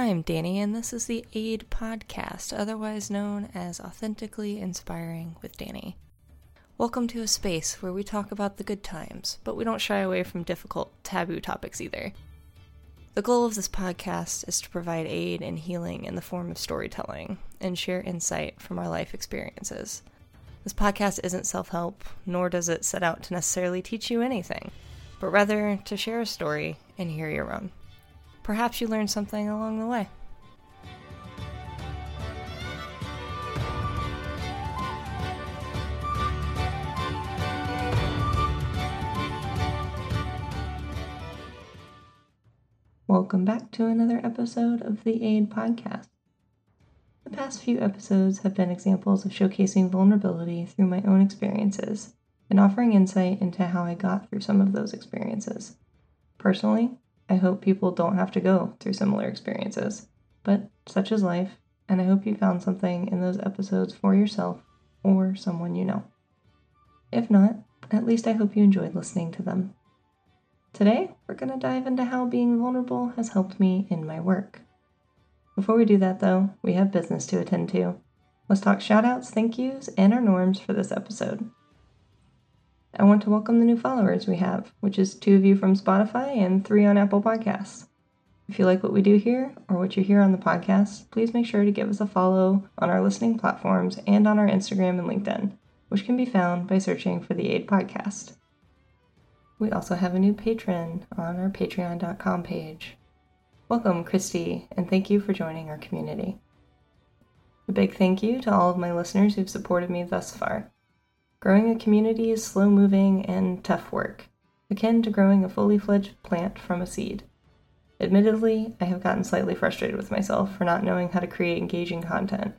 I'm Danny, and this is the AID Podcast, otherwise known as Authentically Inspiring with Danny. Welcome to a space where we talk about the good times, but we don't shy away from difficult, taboo topics either. The goal of this podcast is to provide aid and healing in the form of storytelling, and share insight from our life experiences. This podcast isn't self-help, nor does it set out to necessarily teach you anything, but rather to share a story and hear your own. Perhaps you learned something along the way. Welcome back to another episode of the AID Podcast. The past few episodes have been examples of showcasing vulnerability through my own experiences and offering insight into how I got through some of those experiences. Personally, I hope people don't have to go through similar experiences, but such is life, and I hope you found something in those episodes for yourself or someone you know. If not, at least I hope you enjoyed listening to them. Today, we're going to dive into how being vulnerable has helped me in my work. Before we do that, though, we have business to attend to. Let's talk shoutouts, thank yous, and our norms for this episode. I want to welcome the new followers we have, which is 2 of you from Spotify and 3 on Apple Podcasts. If you like what we do here, or what you hear on the podcast, please make sure to give us a follow on our listening platforms and on our Instagram and LinkedIn, which can be found by searching for the AID Podcast. We also have a new patron on our Patreon.com page. Welcome, Christy, and thank you for joining our community. A big thank you to all of my listeners who've supported me thus far. Growing a community is slow-moving and tough work, akin to growing a fully-fledged plant from a seed. Admittedly, I have gotten slightly frustrated with myself for not knowing how to create engaging content,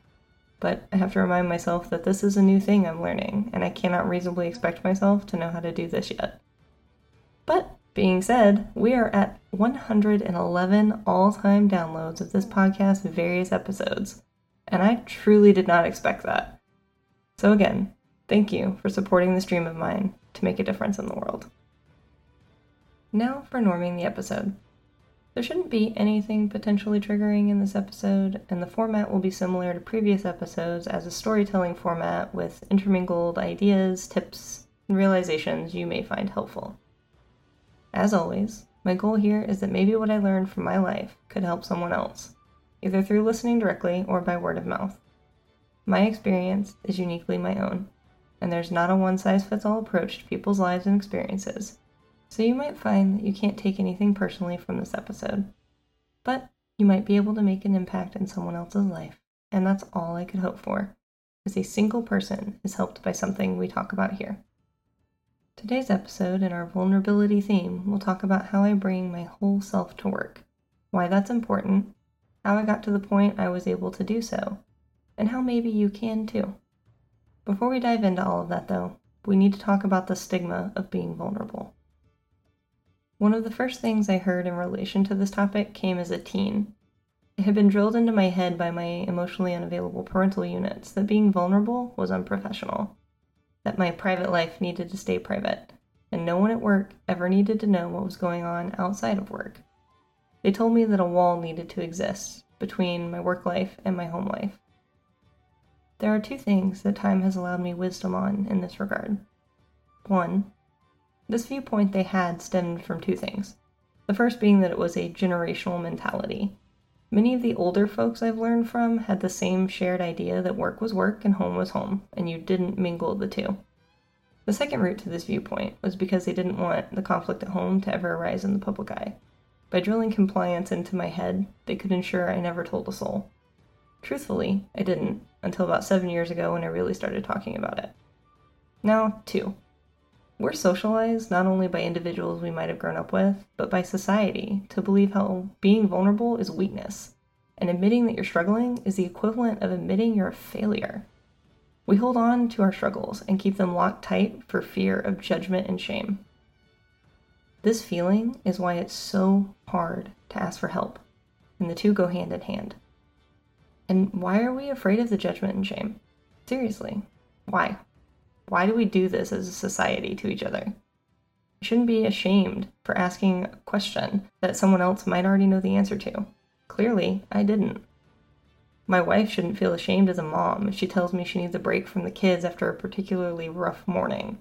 but I have to remind myself that this is a new thing I'm learning, and I cannot reasonably expect myself to know how to do this yet. But, being said, we are at 111 all-time downloads of this podcast's various episodes, and I truly did not expect that. So again, thank you for supporting this dream of mine to make a difference in the world. Now for norming the episode. There shouldn't be anything potentially triggering in this episode, and the format will be similar to previous episodes as a storytelling format with intermingled ideas, tips, and realizations you may find helpful. As always, my goal here is that maybe what I learned from my life could help someone else, either through listening directly or by word of mouth. My experience is uniquely my own, and there's not a one-size-fits-all approach to people's lives and experiences, so you might find that you can't take anything personally from this episode. But you might be able to make an impact in someone else's life, and that's all I could hope for, as a single person is helped by something we talk about here. Today's episode and our vulnerability theme will talk about how I bring my whole self to work, why that's important, how I got to the point I was able to do so, and how maybe you can too. Before we dive into all of that, though, we need to talk about the stigma of being vulnerable. One of the first things I heard in relation to this topic came as a teen. It had been drilled into my head by my emotionally unavailable parental units that being vulnerable was unprofessional, that my private life needed to stay private, and no one at work ever needed to know what was going on outside of work. They told me that a wall needed to exist between my work life and my home life. There are 2 things that time has allowed me wisdom on in this regard. 1, this viewpoint they had stemmed from 2 things. The first being that it was a generational mentality. Many of the older folks I've learned from had the same shared idea that work was work and home was home, and you didn't mingle the 2. The second route to this viewpoint was because they didn't want the conflict at home to ever arise in the public eye. By drilling compliance into my head, they could ensure I never told a soul. Truthfully, I didn't, until about 7 years ago when I really started talking about it. Now, 2. We're socialized not only by individuals we might have grown up with, but by society to believe how being vulnerable is weakness, and admitting that you're struggling is the equivalent of admitting you're a failure. We hold on to our struggles and keep them locked tight for fear of judgment and shame. This feeling is why it's so hard to ask for help, and the 2 go hand in hand. And why are we afraid of the judgment and shame? Seriously, why? Why do we do this as a society to each other? We shouldn't be ashamed for asking a question that someone else might already know the answer to. Clearly, I didn't. My wife shouldn't feel ashamed as a mom if she tells me she needs a break from the kids after a particularly rough morning.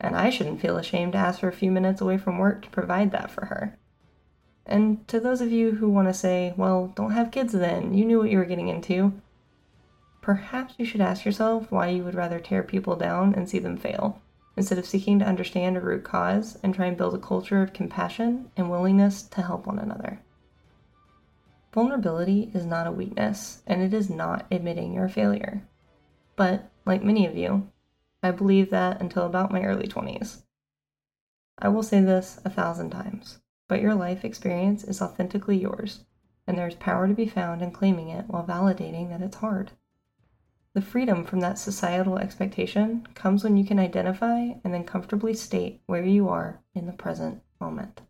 And I shouldn't feel ashamed to ask for a few minutes away from work to provide that for her. And to those of you who want to say, well, don't have kids then, you knew what you were getting into, perhaps you should ask yourself why you would rather tear people down and see them fail, instead of seeking to understand a root cause and try and build a culture of compassion and willingness to help one another. Vulnerability is not a weakness, and it is not admitting you're a failure. But, like many of you, I believed that until about my early 20s. I will say this 1,000 times, but your life experience is authentically yours, and there is power to be found in claiming it while validating that it's hard. The freedom from that societal expectation comes when you can identify and then comfortably state where you are in the present moment.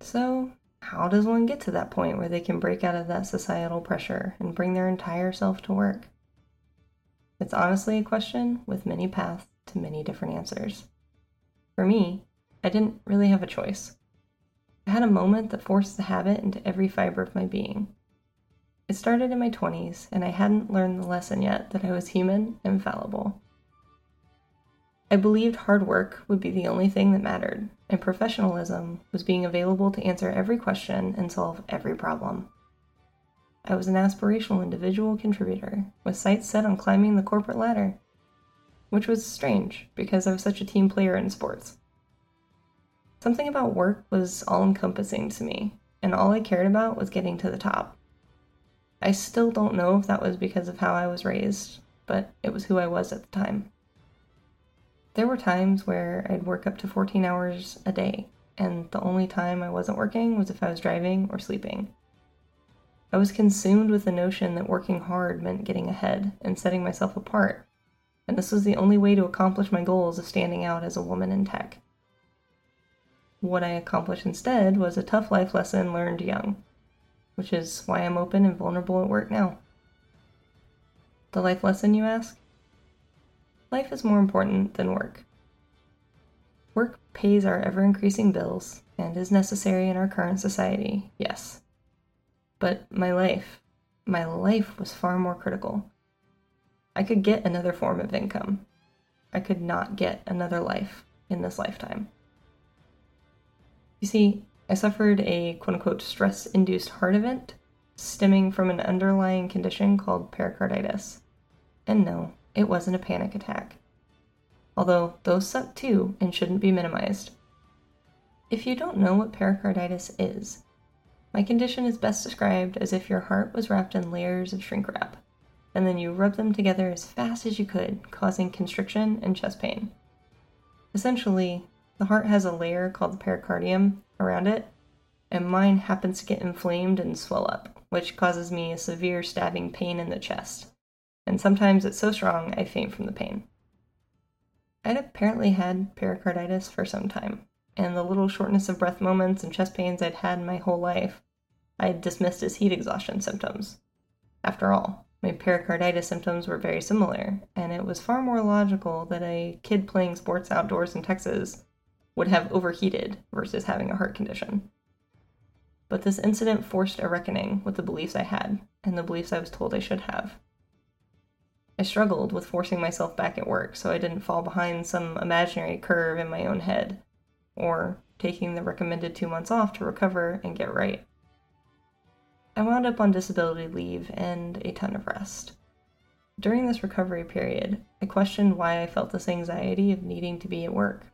So, how does one get to that point where they can break out of that societal pressure and bring their entire self to work? It's honestly a question with many paths to many different answers. For me, I didn't really have a choice. I had a moment that forced the habit into every fiber of my being. It started in my 20s, and I hadn't learned the lesson yet that I was human and fallible. I believed hard work would be the only thing that mattered, and professionalism was being available to answer every question and solve every problem. I was an aspirational individual contributor, with sights set on climbing the corporate ladder, which was strange because I was such a team player in sports. Something about work was all-encompassing to me, and all I cared about was getting to the top. I still don't know if that was because of how I was raised, but it was who I was at the time. There were times where I'd work up to 14 hours a day, and the only time I wasn't working was if I was driving or sleeping. I was consumed with the notion that working hard meant getting ahead and setting myself apart, and this was the only way to accomplish my goals of standing out as a woman in tech. What I accomplished instead was a tough life lesson learned young, which is why I'm open and vulnerable at work now. The life lesson, you ask? Life is more important than work. Work pays our ever-increasing bills and is necessary in our current society, yes. But my life was far more critical. I could get another form of income. I could not get another life in this lifetime. You see, I suffered a quote-unquote stress-induced heart event stemming from an underlying condition called pericarditis. And no, it wasn't a panic attack, although those suck too and shouldn't be minimized. If you don't know what pericarditis is, my condition is best described as if your heart was wrapped in layers of shrink wrap, and then you rubbed them together as fast as you could, causing constriction and chest pain. Essentially, the heart has a layer called the pericardium around it, and mine happens to get inflamed and swell up, which causes me a severe stabbing pain in the chest. And sometimes it's so strong I faint from the pain. I'd apparently had pericarditis for some time, and the little shortness of breath moments and chest pains I'd had my whole life, I had dismissed as heat exhaustion symptoms. After all, my pericarditis symptoms were very similar, and it was far more logical that a kid playing sports outdoors in Texas would have overheated versus having a heart condition. But this incident forced a reckoning with the beliefs I had, and the beliefs I was told I should have. I struggled with forcing myself back at work so I didn't fall behind some imaginary curve in my own head, or taking the recommended 2 months off to recover and get right. I wound up on disability leave and a ton of rest. During this recovery period, I questioned why I felt this anxiety of needing to be at work.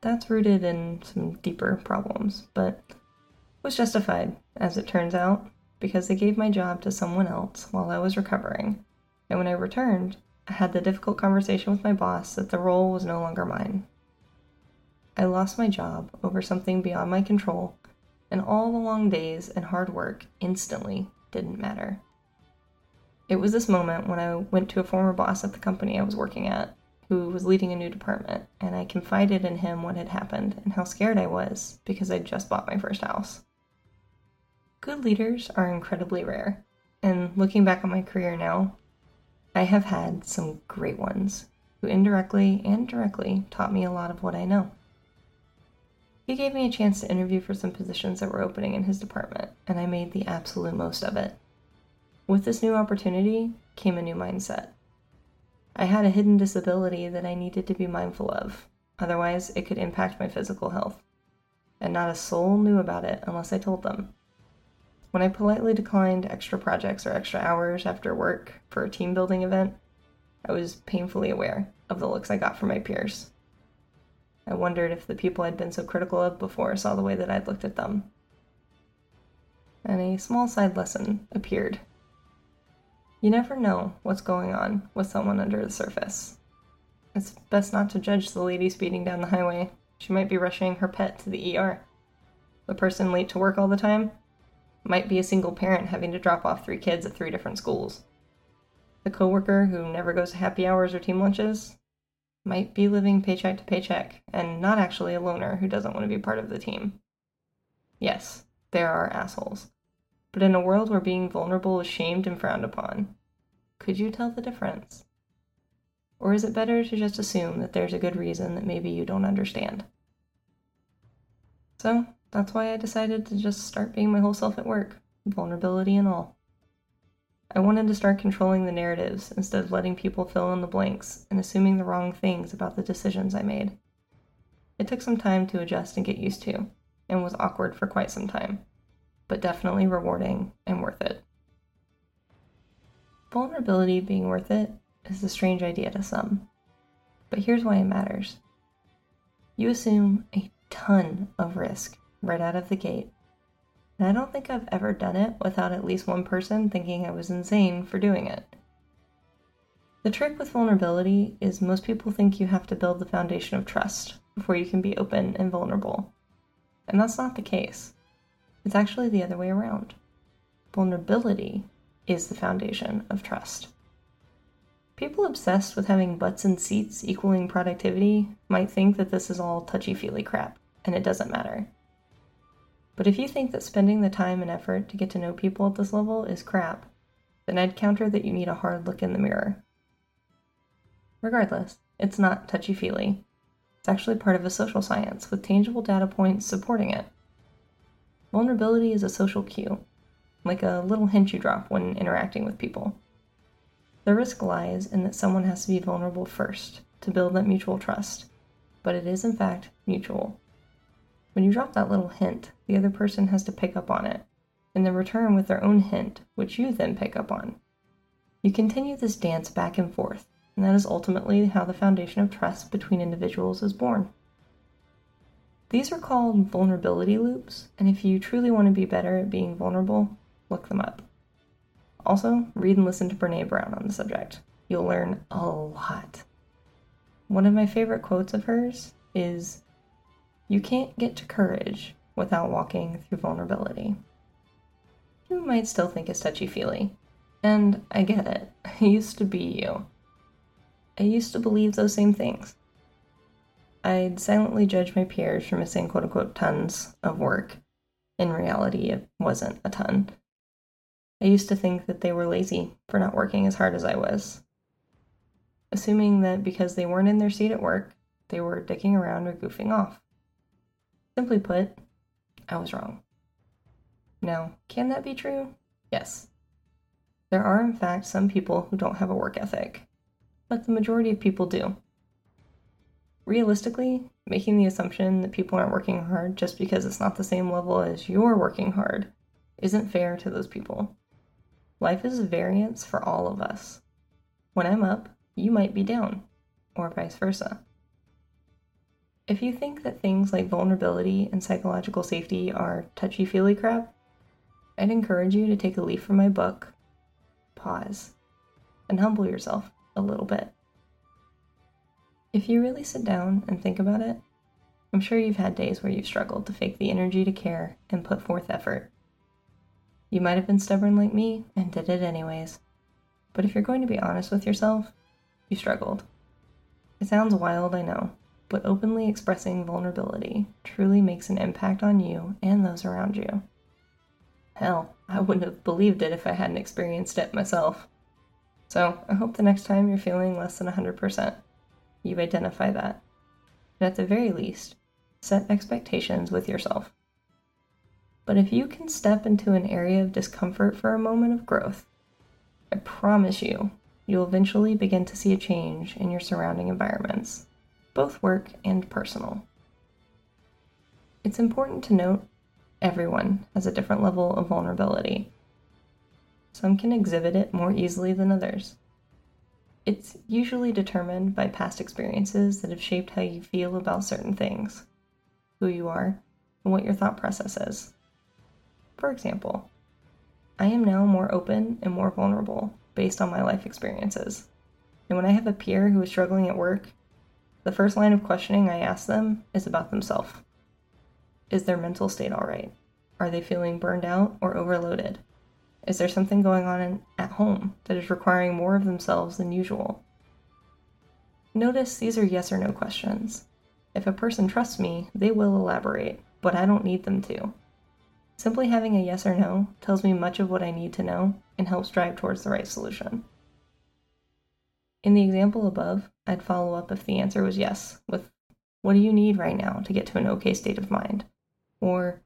That's rooted in some deeper problems, but was justified, as it turns out, because they gave my job to someone else while I was recovering. And when I returned, I had the difficult conversation with my boss that the role was no longer mine. I lost my job over something beyond my control, and all the long days and hard work instantly didn't matter. It was this moment when I went to a former boss at the company I was working at, who was leading a new department, and I confided in him what had happened and how scared I was because I'd just bought my first house. Good leaders are incredibly rare, and looking back on my career now, I have had some great ones who indirectly and directly taught me a lot of what I know. He gave me a chance to interview for some positions that were opening in his department, and I made the absolute most of it. With this new opportunity came a new mindset. I had a hidden disability that I needed to be mindful of, otherwise it could impact my physical health, and not a soul knew about it unless I told them. When I politely declined extra projects or extra hours after work for a team building event, I was painfully aware of the looks I got from my peers. I wondered if the people I'd been so critical of before saw the way that I'd looked at them. And a small side lesson appeared. You never know what's going on with someone under the surface. It's best not to judge the lady speeding down the highway. She might be rushing her pet to the ER. The person late to work all the time might be a single parent having to drop off 3 kids at 3 different schools. The coworker who never goes to happy hours or team lunches might be living paycheck to paycheck, and not actually a loner who doesn't want to be part of the team. Yes, there are assholes. But in a world where being vulnerable is shamed and frowned upon, could you tell the difference? Or is it better to just assume that there's a good reason that maybe you don't understand? So, that's why I decided to just start being my whole self at work, vulnerability and all. I wanted to start controlling the narratives instead of letting people fill in the blanks and assuming the wrong things about the decisions I made. It took some time to adjust and get used to, and was awkward for quite some time, but definitely rewarding and worth it. Vulnerability being worth it is a strange idea to some, but here's why it matters. You assume a ton of risk right out of the gate. And I don't think I've ever done it without at least one person thinking I was insane for doing it. The trick with vulnerability is most people think you have to build the foundation of trust before you can be open and vulnerable. And that's not the case. It's actually the other way around. Vulnerability is the foundation of trust. People obsessed with having butts in seats equaling productivity might think that this is all touchy-feely crap, and it doesn't matter. But if you think that spending the time and effort to get to know people at this level is crap, then I'd counter that you need a hard look in the mirror. Regardless, it's not touchy-feely. It's actually part of a social science with tangible data points supporting it. Vulnerability is a social cue, like a little hint you drop when interacting with people. The risk lies in that someone has to be vulnerable first to build that mutual trust, but it is in fact mutual. When you drop that little hint, the other person has to pick up on it, and then return with their own hint, which you then pick up on. You continue this dance back and forth, and that is ultimately how the foundation of trust between individuals is born. These are called vulnerability loops, and if you truly want to be better at being vulnerable, look them up. Also, read and listen to Brené Brown on the subject. You'll learn a lot. One of my favorite quotes of hers is, "You can't get to courage without walking through vulnerability." You might still think it's touchy-feely, and I get it. I used to be you. I used to believe those same things. I'd silently judge my peers for missing quote-unquote tons of work. In reality, it wasn't a ton. I used to think that they were lazy for not working as hard as I was, assuming that because they weren't in their seat at work, they were dicking around or goofing off. Simply put, I was wrong. Now, can that be true? Yes. There are, in fact, some people who don't have a work ethic, but the majority of people do. Realistically, making the assumption that people aren't working hard just because it's not the same level as you're working hard isn't fair to those people. Life is a variance for all of us. When I'm up, you might be down, or vice versa. If you think that things like vulnerability and psychological safety are touchy-feely crap, I'd encourage you to take a leaf from my book, pause, and humble yourself a little bit. If you really sit down and think about it, I'm sure you've had days where you've struggled to fake the energy to care and put forth effort. You might have been stubborn like me and did it anyways, but if you're going to be honest with yourself, you struggled. It sounds wild, I know, but openly expressing vulnerability truly makes an impact on you and those around you. Hell, I wouldn't have believed it if I hadn't experienced it myself. So I hope the next time you're feeling less than 100%, you identify that, and at the very least, Set expectations with yourself. But if you can step into an area of discomfort for a moment of growth, I promise you, you'll eventually begin to see a change in your surrounding environments, both work and personal. It's important to note everyone has a different level of vulnerability. Some can exhibit it more easily than others. It's usually determined by past experiences that have shaped how you feel about certain things, who you are, and what your thought process is. For example, I am now more open and more vulnerable based on my life experiences. And when I have a peer who is struggling at work, the first line of questioning I ask them is about themselves. Is their mental state all right? Are they feeling burned out or overloaded? Is there something going on at home that is requiring more of themselves than usual? Notice these are yes or no questions. If a person trusts me, they will elaborate, but I don't need them to. Simply having a yes or no tells me much of what I need to know and helps drive towards the right solution. In the example above, I'd follow up if the answer was yes with, what do you need right now to get to an okay state of mind? Or,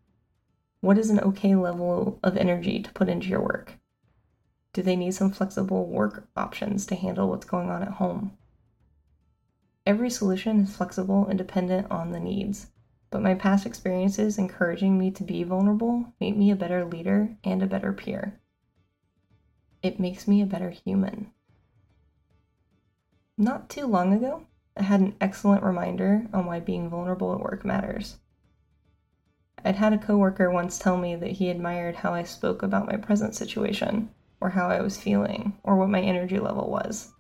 what is an okay level of energy to put into your work? Do they need some flexible work options to handle what's going on at home? Every solution is flexible and dependent on the needs, but my past experiences encouraging me to be vulnerable made me a better leader and a better peer. It makes me a better human. Not too long ago, I had an excellent reminder on why being vulnerable at work matters. I'd had a coworker once tell me that he admired how I spoke about my present situation, or how I was feeling, or what my energy level was,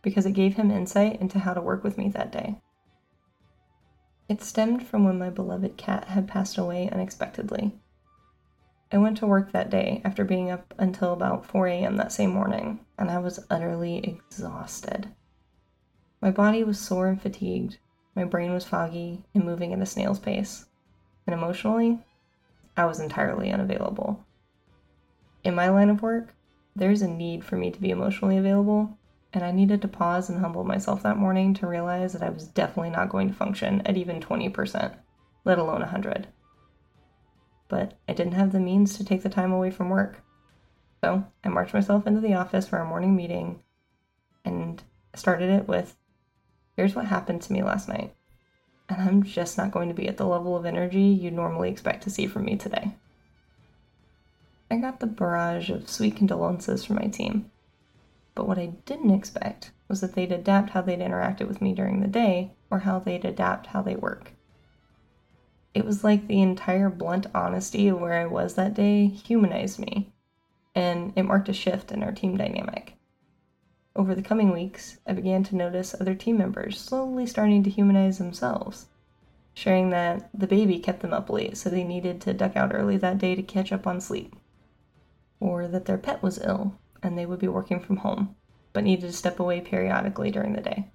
because it gave him insight into how to work with me that day. It stemmed from when my beloved cat had passed away unexpectedly. I went to work that day after being up until about 4 a.m. that same morning, and I was utterly exhausted. My body was sore and fatigued, my brain was foggy and moving at a snail's pace. And emotionally, I was entirely unavailable. In my line of work, there's a need for me to be emotionally available, and I needed to pause and humble myself that morning to realize that I was definitely not going to function at even 20%, let alone 100. But I didn't have the means to take the time away from work. So I marched myself into the office for our morning meeting and started it with, here's what happened to me last night. And I'm just not going to be at the level of energy you'd normally expect to see from me today. I got the barrage of sweet condolences from my team, but what I didn't expect was that they'd adapt how they'd interacted with me during the day, or how they'd adapt how they work. It was like the entire blunt honesty of where I was that day humanized me, and it marked a shift in our team dynamic. Over the coming weeks, I began to notice other team members slowly starting to humanize themselves, sharing that the baby kept them up late so they needed to duck out early that day to catch up on sleep, or that their pet was ill and they would be working from home, but needed to step away periodically during the day.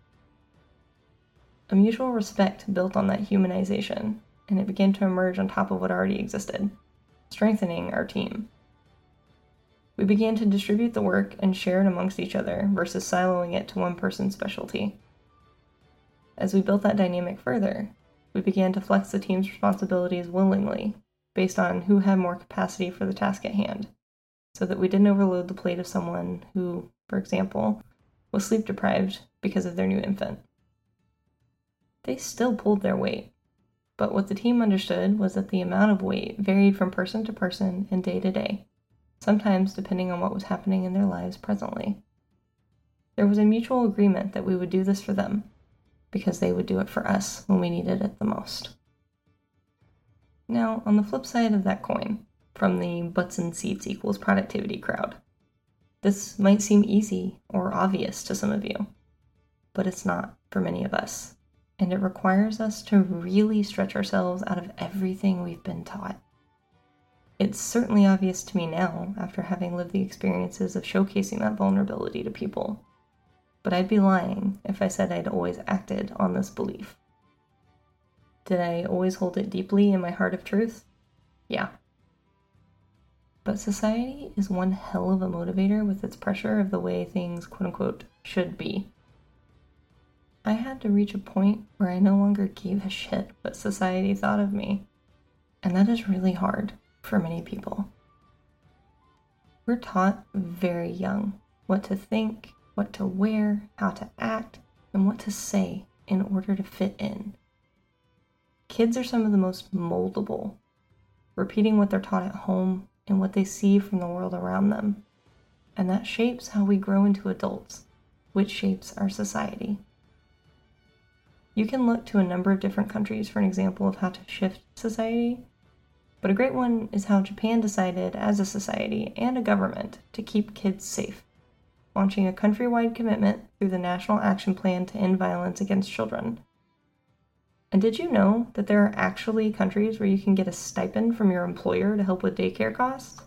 A mutual respect built on that humanization, and it began to emerge on top of what already existed, strengthening our team. We began to distribute the work and share it amongst each other versus siloing it to one person's specialty. As we built that dynamic further, we began to flex the team's responsibilities willingly based on who had more capacity for the task at hand, so that we didn't overload the plate of someone who, for example, was sleep deprived because of their new infant. They still pulled their weight, but what the team understood was that the amount of weight varied from person to person and day to day, sometimes depending on what was happening in their lives presently. There was a mutual agreement that we would do this for them, because they would do it for us when we needed it the most. Now, on the flip side of that coin, from the butts and seats equals productivity crowd, this might seem easy or obvious to some of you, but it's not for many of us, and it requires us to really stretch ourselves out of everything we've been taught. It's certainly obvious to me now, after having lived the experiences of showcasing that vulnerability to people, but I'd be lying if I said I'd always acted on this belief. Did I always hold it deeply in my heart of truth? Yeah. But society is one hell of a motivator with its pressure of the way things, quote unquote, should be. I had to reach a point where I no longer gave a shit what society thought of me. And that is really hard for many people. We're taught very young what to think, what to wear, how to act, and what to say in order to fit in. Kids are some of the most moldable, repeating what they're taught at home and what they see from the world around them. And that shapes how we grow into adults, which shapes our society. You can look to a number of different countries for an example of how to shift society, but a great one is how Japan decided as a society and a government to keep kids safe, launching a countrywide commitment through the National Action Plan to End Violence Against Children. And did you know that there are actually countries where you can get a stipend from your employer to help with daycare costs?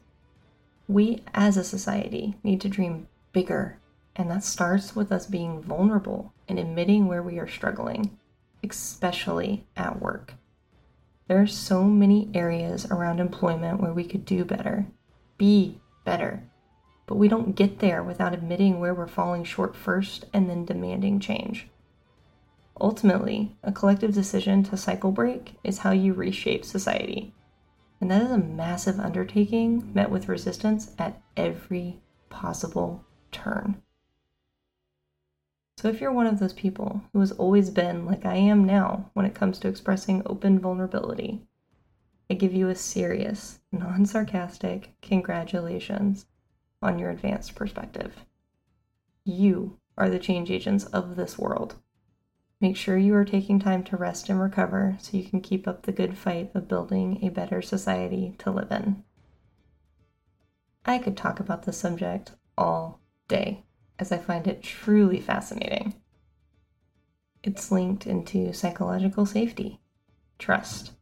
We as a society need to dream bigger, and that starts with us being vulnerable and admitting where we are struggling, especially at work. There are so many areas around employment where we could do better, be better. But we don't get there without admitting where we're falling short first and then demanding change. Ultimately, a collective decision to cycle break is how you reshape society. And that is a massive undertaking met with resistance at every possible turn. So if you're one of those people who has always been like I am now when it comes to expressing open vulnerability, I give you a serious, non-sarcastic congratulations on your advanced perspective. You are the change agents of this world. Make sure you are taking time to rest and recover so you can keep up the good fight of building a better society to live in. I could talk about this subject all day, as I find it truly fascinating. It's linked into psychological safety, trust,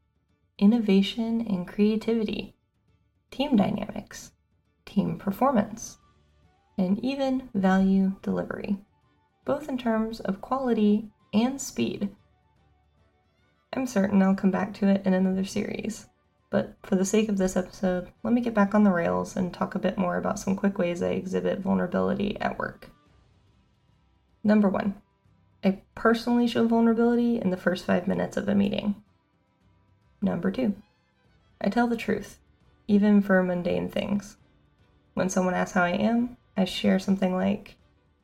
innovation and creativity, team dynamics, team performance, and even value delivery, both in terms of quality and speed. I'm certain I'll come back to it in another series, but for the sake of this episode, let me get back on the rails and talk a bit more about some quick ways I exhibit vulnerability at work. Number one, I personally show vulnerability in the first 5 minutes of a meeting. Number two, I tell the truth, even for mundane things. When someone asks how I am, I share something like,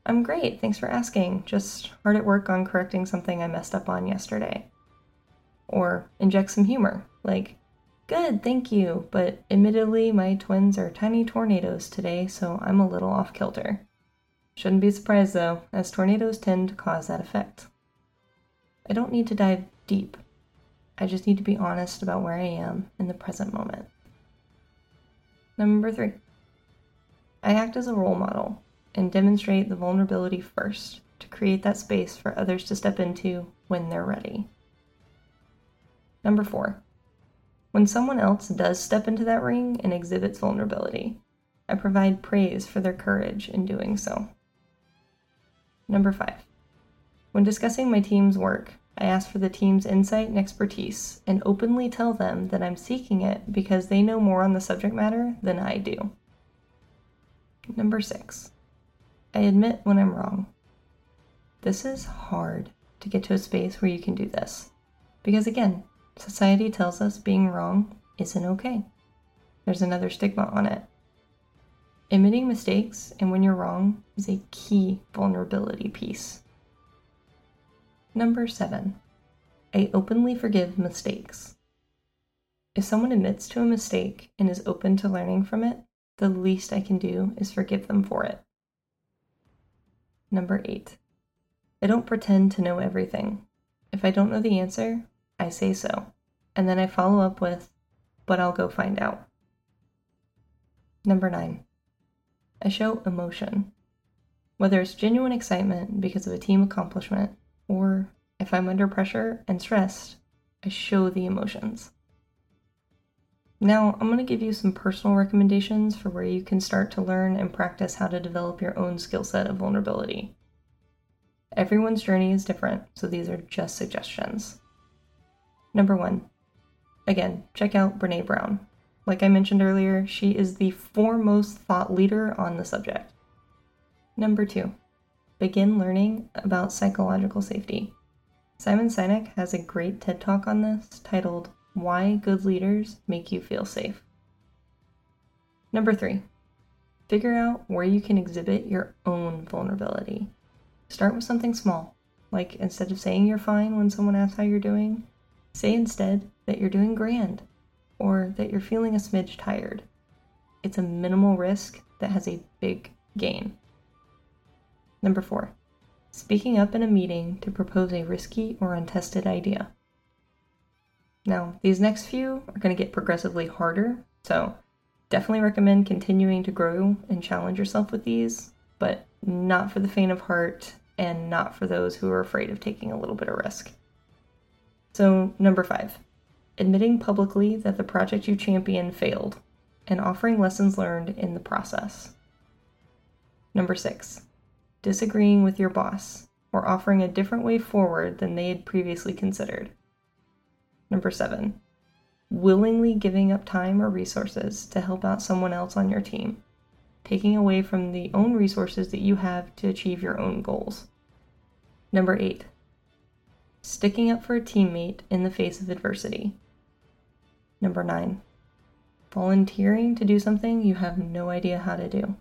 I'm great, thanks for asking, just hard at work on correcting something I messed up on yesterday. Or inject some humor, like, good, thank you, but admittedly my twins are tiny tornadoes today, so I'm a little off kilter. Shouldn't be surprised though, as tornadoes tend to cause that effect. I don't need to dive deep, I just need to be honest about where I am in the present moment. Number three. I act as a role model and demonstrate the vulnerability first to create that space for others to step into when they're ready. Number four, when someone else does step into that ring and exhibits vulnerability, I provide praise for their courage in doing so. Number five, when discussing my team's work, I ask for the team's insight and expertise and openly tell them that I'm seeking it because they know more on the subject matter than I do. Number six, I admit when I'm wrong. This is hard to get to a space where you can do this. Because again, society tells us being wrong isn't okay. There's another stigma on it. Admitting mistakes and when you're wrong is a key vulnerability piece. Number seven, I openly forgive mistakes. If someone admits to a mistake and is open to learning from it, the least I can do is forgive them for it. Number eight, I don't pretend to know everything. If I don't know the answer, I say so, and then I follow up with, but I'll go find out. Number nine, I show emotion. Whether it's genuine excitement because of a team accomplishment, or if I'm under pressure and stressed, I show the emotions. Now, I'm going to give you some personal recommendations for where you can start to learn and practice how to develop your own skill set of vulnerability. Everyone's journey is different, so these are just suggestions. Number one, again, check out Brené Brown. Like I mentioned earlier, she is the foremost thought leader on the subject. Number two, begin learning about psychological safety. Simon Sinek has a great TED Talk on this titled, Why Good Leaders Make You Feel Safe. Number 3, figure out where you can exhibit your own vulnerability. Start with something small, like instead of saying you're fine when someone asks how you're doing, say instead that you're doing grand, or that you're feeling a smidge tired. It's a minimal risk that has a big gain. Number 4, speaking up in a meeting to propose a risky or untested idea. Now, these next few are going to get progressively harder, so definitely recommend continuing to grow and challenge yourself with these, but not for the faint of heart and not for those who are afraid of taking a little bit of risk. So, number 5, admitting publicly that the project you championed failed and offering lessons learned in the process. Number 6, disagreeing with your boss or offering a different way forward than they had previously considered. Number 7, willingly giving up time or resources to help out someone else on your team, taking away from the own resources that you have to achieve your own goals. Number 8, sticking up for a teammate in the face of adversity. Number 9, volunteering to do something you have no idea how to do.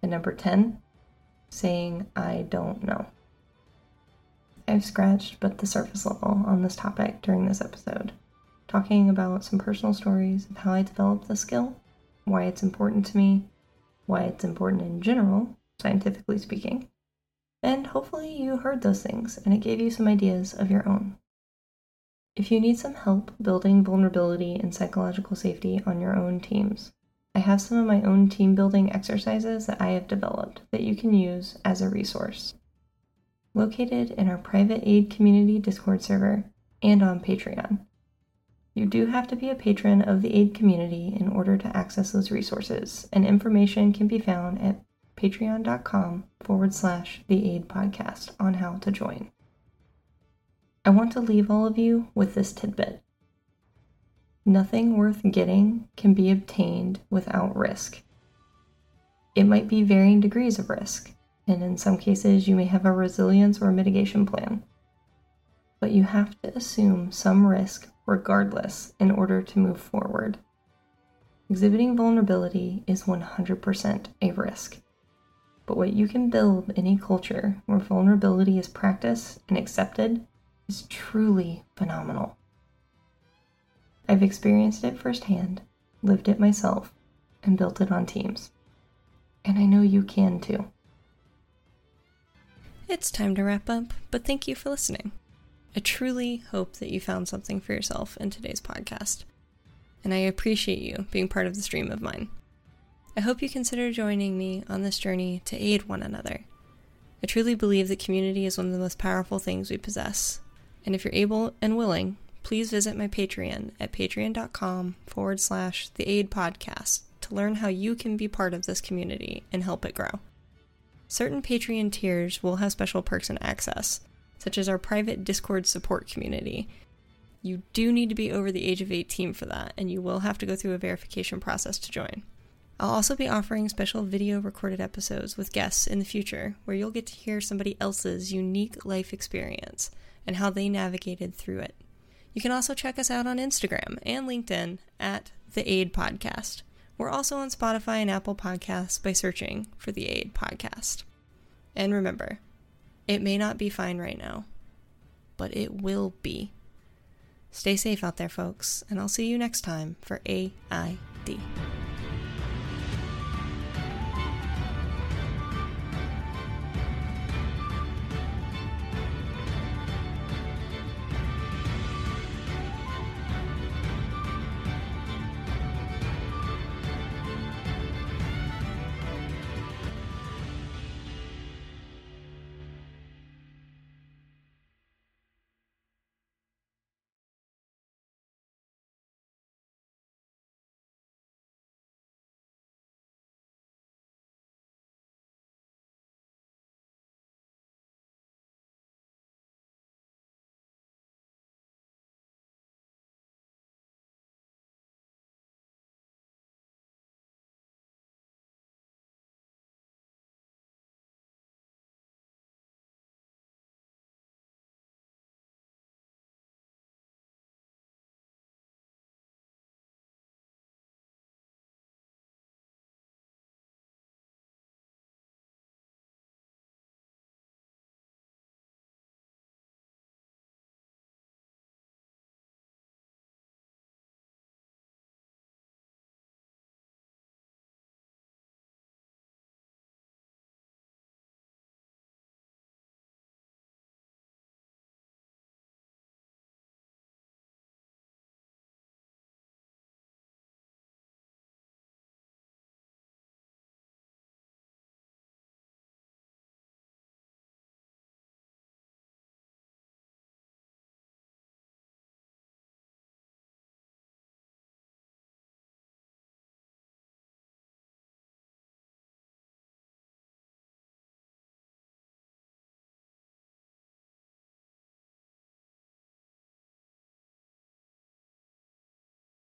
And number 10, saying, I don't know. I've scratched but the surface level on this topic during this episode, talking about some personal stories of how I developed the skill, why it's important to me, why it's important in general, scientifically speaking, and hopefully you heard those things and it gave you some ideas of your own. If you need some help building vulnerability and psychological safety on your own teams, I have some of my own team building exercises that I have developed that you can use as a resource. Located in our private aid community Discord server and on Patreon. You do have to be a patron of the aid community in order to access those resources, and information can be found at patreon.com/theaidpodcast on how to join. I want to leave all of you with this tidbit. Nothing worth getting can be obtained without risk. It might be varying degrees of risk, and in some cases you may have a resilience or mitigation plan. But you have to assume some risk regardless in order to move forward. Exhibiting vulnerability is 100% a risk. But what you can build in a culture where vulnerability is practiced and accepted is truly phenomenal. I've experienced it firsthand, lived it myself, and built it on teams. And I know you can too. It's time to wrap up, but thank you for listening. I truly hope that you found something for yourself in today's podcast, and I appreciate you being part of the stream of mine. I hope you consider joining me on this journey to aid one another. I truly believe that community is one of the most powerful things we possess, and if you're able and willing, please visit my Patreon at patreon.com/theaidpodcast to learn how you can be part of this community and help it grow. Certain Patreon tiers will have special perks and access, such as our private Discord support community. You do need to be over the age of 18 for that, and you will have to go through a verification process to join. I'll also be offering special video recorded episodes with guests in the future, where you'll get to hear somebody else's unique life experience and how they navigated through it. You can also check us out on Instagram and LinkedIn at The Aid Podcast. We're also on Spotify and Apple Podcasts by searching for The Aid Podcast. And remember, it may not be fine right now, but it will be. Stay safe out there, folks, and I'll see you next time for AID.